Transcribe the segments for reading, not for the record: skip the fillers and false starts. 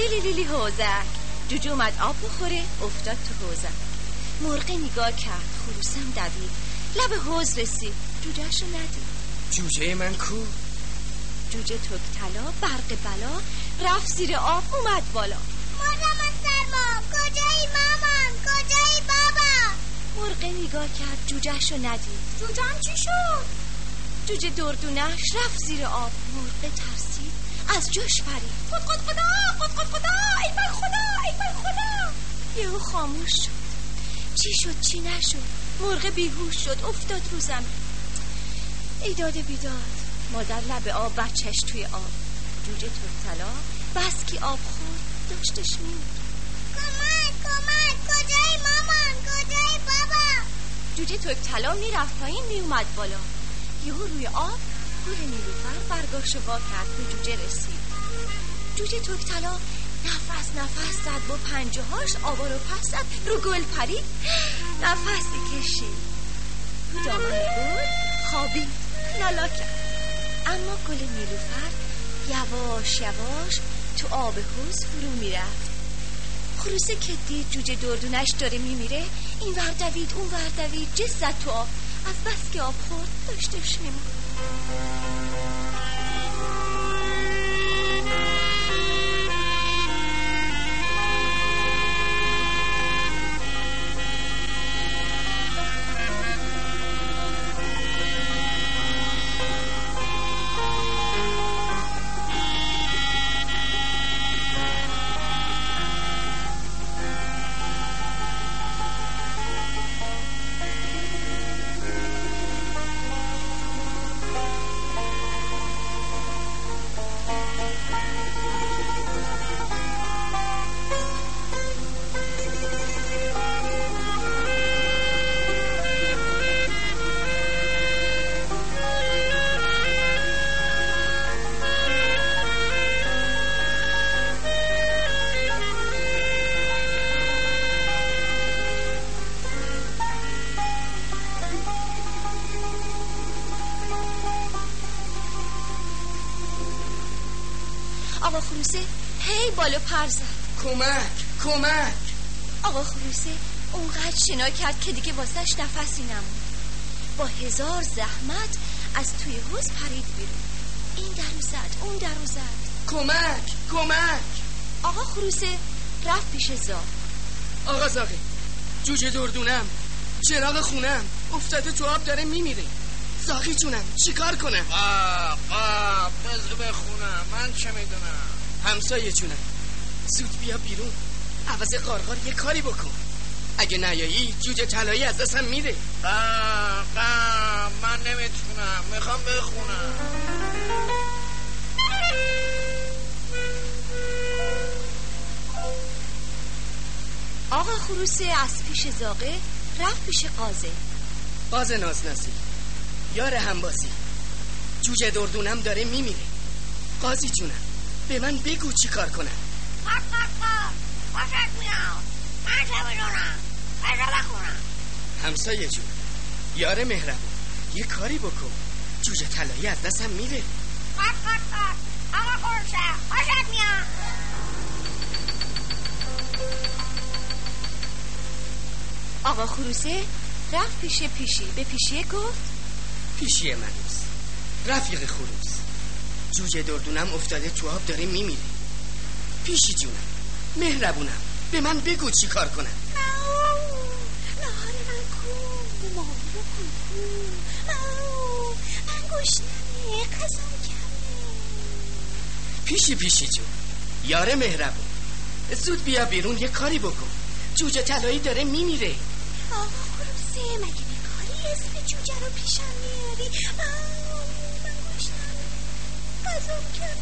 لیلی لیلی حوزک. جوجه اومد آب بخوره، افتاد تو حوزک. مرغی نگاه کرد، خروسم دوید، لب حوز رسید، جوجهشو ندید. جوجه من کو؟ جوجه تک طلا برق بلا رفت زیر آب اومد بالا. مادرم سرما کجایی مامان کجایی بابا؟ مرغی نگاه کرد، جوجهشو ندید. جوجهم چی شد؟ جوجه دردونش رفت زیر آب. مرغ ترسید، از جوش پرید. خود خود خدا خود خود خدا ای من خدا ای من خدا. یهو خاموش شد. چی شد چی نشد. مرغ بیهوش شد، افتاد رو زمین. ایداد بیداد. مادر لب آب، بچهش توی آب. جوجه ترتلا بس که آب خورد داشتش مید. کمک کمک کجای مامان کجای بابا؟ جوجه ترتلا میرفت پایین میومد بالا. یهو روی آب روی نیلوفر برگاشو وا کرد، به جوجه رسید. جوجه تک طلا نفس زد، با پنجه هاش آبا رو پس زد، رو گل پرید، نفسی کشید، دامن گل خوابید، لالا کرد. اما گل نیلوفر یواش یواش تو آب حوض فرو میرفت. خروسه که دید جوجه دردونش داره میمیره، این ور دوید اون ور دوید، جست زد تو آب، از بس که آب خورد داشتش میمون. آقا خروسه هی بالا پر زد، کمک کمک. آقا خروسه اونقدر شنا کرد که دیگه واسش نفسی نموند. با هزار زحمت از توی حوض پرید بیرون، این درو زد اون درو زد، کمک کمک. آقا خروسه رفت پیش زاغ. آقا زاغه، جوجه دردونم چراغ خونم افتاده تو آب داره میمیره. زاغی جونم چیکار کنم؟ آقا بذار بخونم، من چه میدونم. همسایه جونم زود بیا بیرون، عوض قارقار یه کاری بکن، اگه نیایی جوجه طلایی از دستم میده. آقا من نمیتونم، میخوام بخونم. آقا خروسه از پیش زاغه رفت پیش قازه. قازه نازنسی یار همبازی، جوجه دردونم داره میمیره، قاضی جونم به من بگو چی کار کنم. باشد میام، من چه بدونم، بزا بخونم. همسایه جون یار مهربون یه کاری بکن، جوجه طلایی از دستم میره. آقا خروسه باشد میام. آقا خروسه رفت پیش پیشی، به پیشی گفت پیشیه منوز رفیق خروس، جوجه دردونم افتاده تو آب داره میمیره. پیشی جونم مهربونم به من بگو چی کار کنم. نهار من کن، ماهی رو کن، من گشنمه، قضام کمه. پیشی جون یاره مهربون زود بیا بیرون، یه کاری بکن، جوجه طلایی داره میمیره. آقا خروسه مگه اسم جوجه رو پیشم میاری؟ من گوشنم قضام کردم.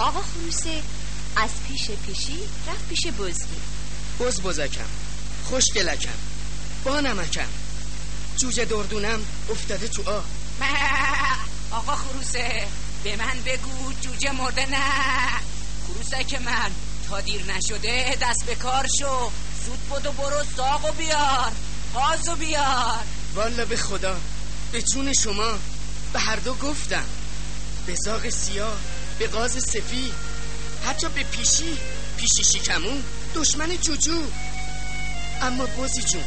آقا خروسه از پیش پیشی رفت پیش بزگی. بزکم خوشگلکم با نمکم، جوجه دردونم افتاده تو آب. آقا خروسه به من بگو جوجه مرده نه؟ خروسک من تا دیر نشده دست به کار شو، زود بدو برو زاغو بیار. پاتو بیار. والا به خدا، به جون شما، به هر دو گفتم، به زاغ سیاه، به غاز سفید، حتی به پیشی شکمون، دشمن جوجو. اما بازی جون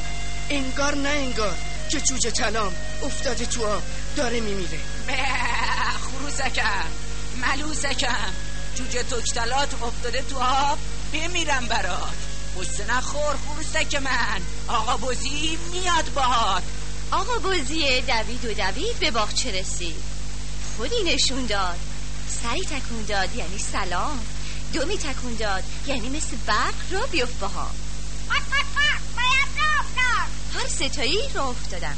انگار نه انگار که جوجه کلام افتاده تو آب داره میمیره. خروزکم، ملوزکم، جوجه تکتلات افتاده تو آب، بمیرم برات. بسته نخور خروزک من، آقا بزی میاد باهات. آقا بزی دوید و دوید به باغچه رسید. خودی نشون داد، سری تکون داد یعنی سلام، دومی تکون داد یعنی مثل برق را بیفت باها. هر ستایی را افتادم.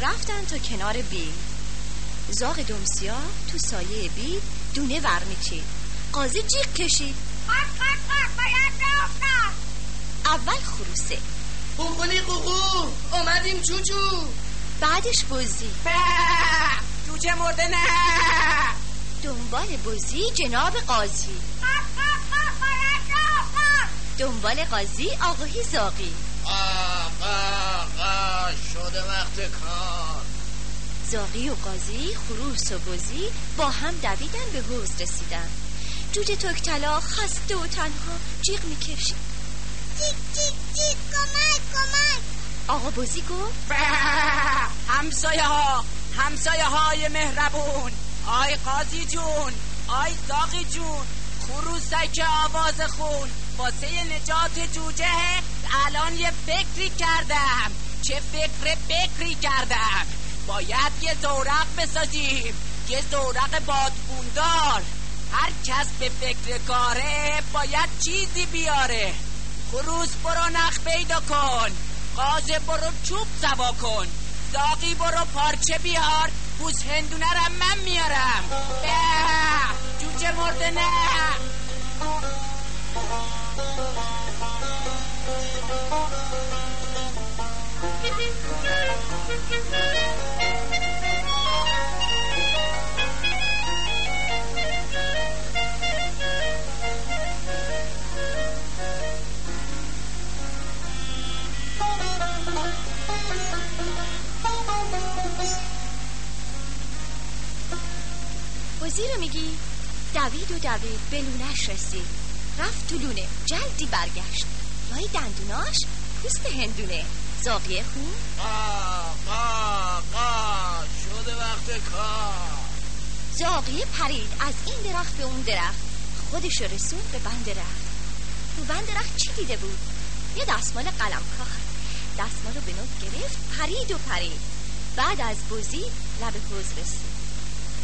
رفتن تا کنار بید. زاغ دمسیا تو سایه بید دونه ور میچید. قاضی جیغ کشید، اول خروسه قوقلی قوقو اومدیم جوجو، بعدش بزی. جوجه مرده نه، دنبال بزی جناب قاضی، دنبال قاضی آقای زاغی. آقا شده وقت کار. زاغی و قاضی، خروس و بزی با هم دویدن به حوض رسیدن. جوجه تک‌طلا خسته و تنها جیغ میکشید، جیغ جیغ جیغ، کمک کمک. آقا بزی گفت همسایه های مهربون، آی قاضی جون، آی زاغی جون، خروسک آواز خون، واسه نجات جوجه الان یه فکری کردم. چه فکری کردم؟ باید یه زورق بسازیم، یه زورق بادبوندار. هر کس به فکر کاره باید چیزی بیاره. خروس برو نخ پیدا کن، قاز برو چوب سوا کن، زاغی برو پارچه بیار، بوز هندونه رو من میارم. جوجه مرده نه. وزیر میگی دوید و دوید به لونش رسید. رفت تو لونه، جلدی برگشت، لای دندوناش پوست هندونه. زاغیه خون آقا شده وقت کار. زاغیه پرید از این درخت به اون درخت، خودش رسوند به بند درخت. تو بند درخت چی دیده بود؟ یه دستمال قلم کار. دستمال رو به نوک گرفت، پرید. بعد از بزی لب حوض رسید.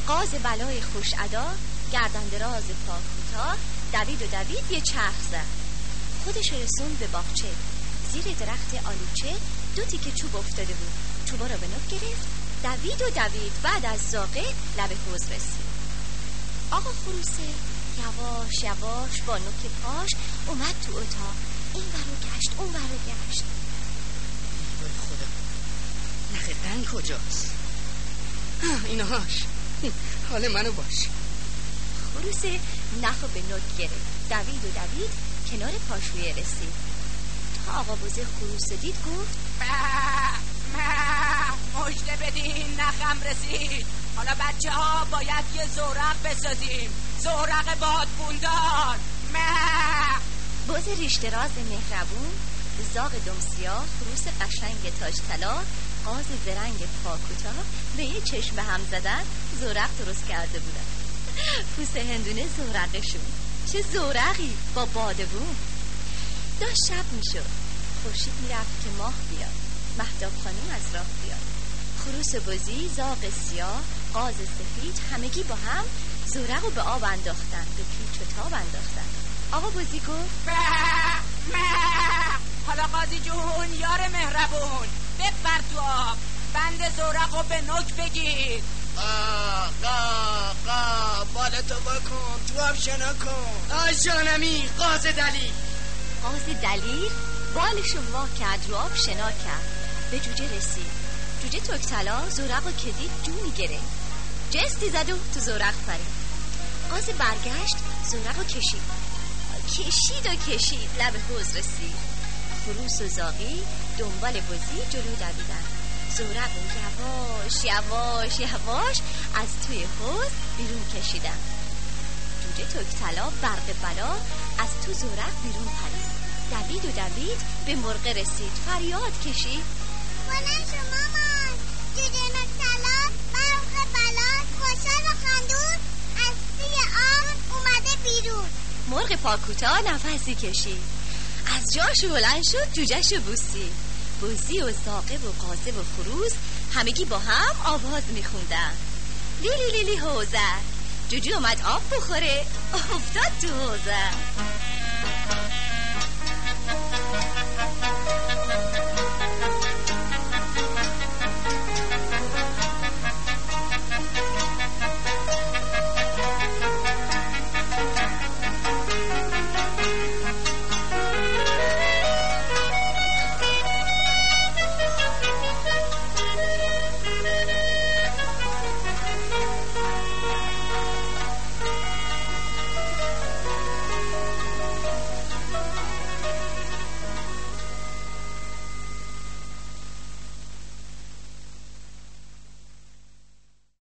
قاز بلای خوش ادا، گردندراز پاکوتا، دوید یه چرخ زد. خودش رسوند به باغچه. زیر درخت آلوچه دو تیکه چوب افتاده بود. چوبا را به نوک گرفت، دوید. بعد از زاغه لب حوض رسید. آقا خروسه یواش با نوک پاش اومد تو اتاق. این ور رو گشت. وای خدا، نخه دنگ کجاست؟ اینهاش، حال منو باش. خروسه نخو به نوک گرفت، دوید کنار پاشویه رسید. آقا بزی خروس دید، گفت مجده بدین، نخم رسید. حالا بچه ها باید یه زورق بسازیم، زورق بادبوندار. بز ریشتراز مهربون زاغ دمسیاه، روس قشنگ تاج طلا، قاز زرنگ پاکوتا به یه چشم هم زدن زورق درست کرده بودن. پوست هندونه زورقشون، چه زورقی با بادبون. داشت شب میشد، خورشید میرفت که ماه بیاد، مهتاب خانم از راه بیاد. خروس بزی، زاغ سیاه، قاز سفید همگی با هم زورق رو به آب انداختن، به پیچ و تاب انداختن. آقا بزی گفت حالا قاضی جون یار مهربون بپر تو آب، بند زورق رو به نوک بگیر. قا بالتو بکن تو آب شنا کن. جانمی قاز دلیل، قاز دلیل بالشو وا کرد رو آب شنا کرد. به جوجه رسید، جوجه تکتلا زورق رو کدید جو میگره، جستی زدو تو زورق پرید. قاز برگشت زورق رو کشید، لب حوض رسید. خروس و زاغی دنبال بزی جلو دویدن. زورق یواش از توی حوض بیرون کشیدن. جوجه تک‌طلا برق بلا از تو زورق بیرون پرید، دوید به مرغ رسید، فریاد کشید بلند شو مامان، جوجه تک‌طلا برق بلا خوشحال و خندون از توی آب اومده بیرون. مرغ پاکوتا نفسی کشید، از جاشو بلند شد، جوجهشو بوسید. بزی و زاغه و قازه و خروس همگی با هم آواز میخوندن. لیلی لیلی حوزه، جوجه اومد آب بخوره، افتاد تو حوزه.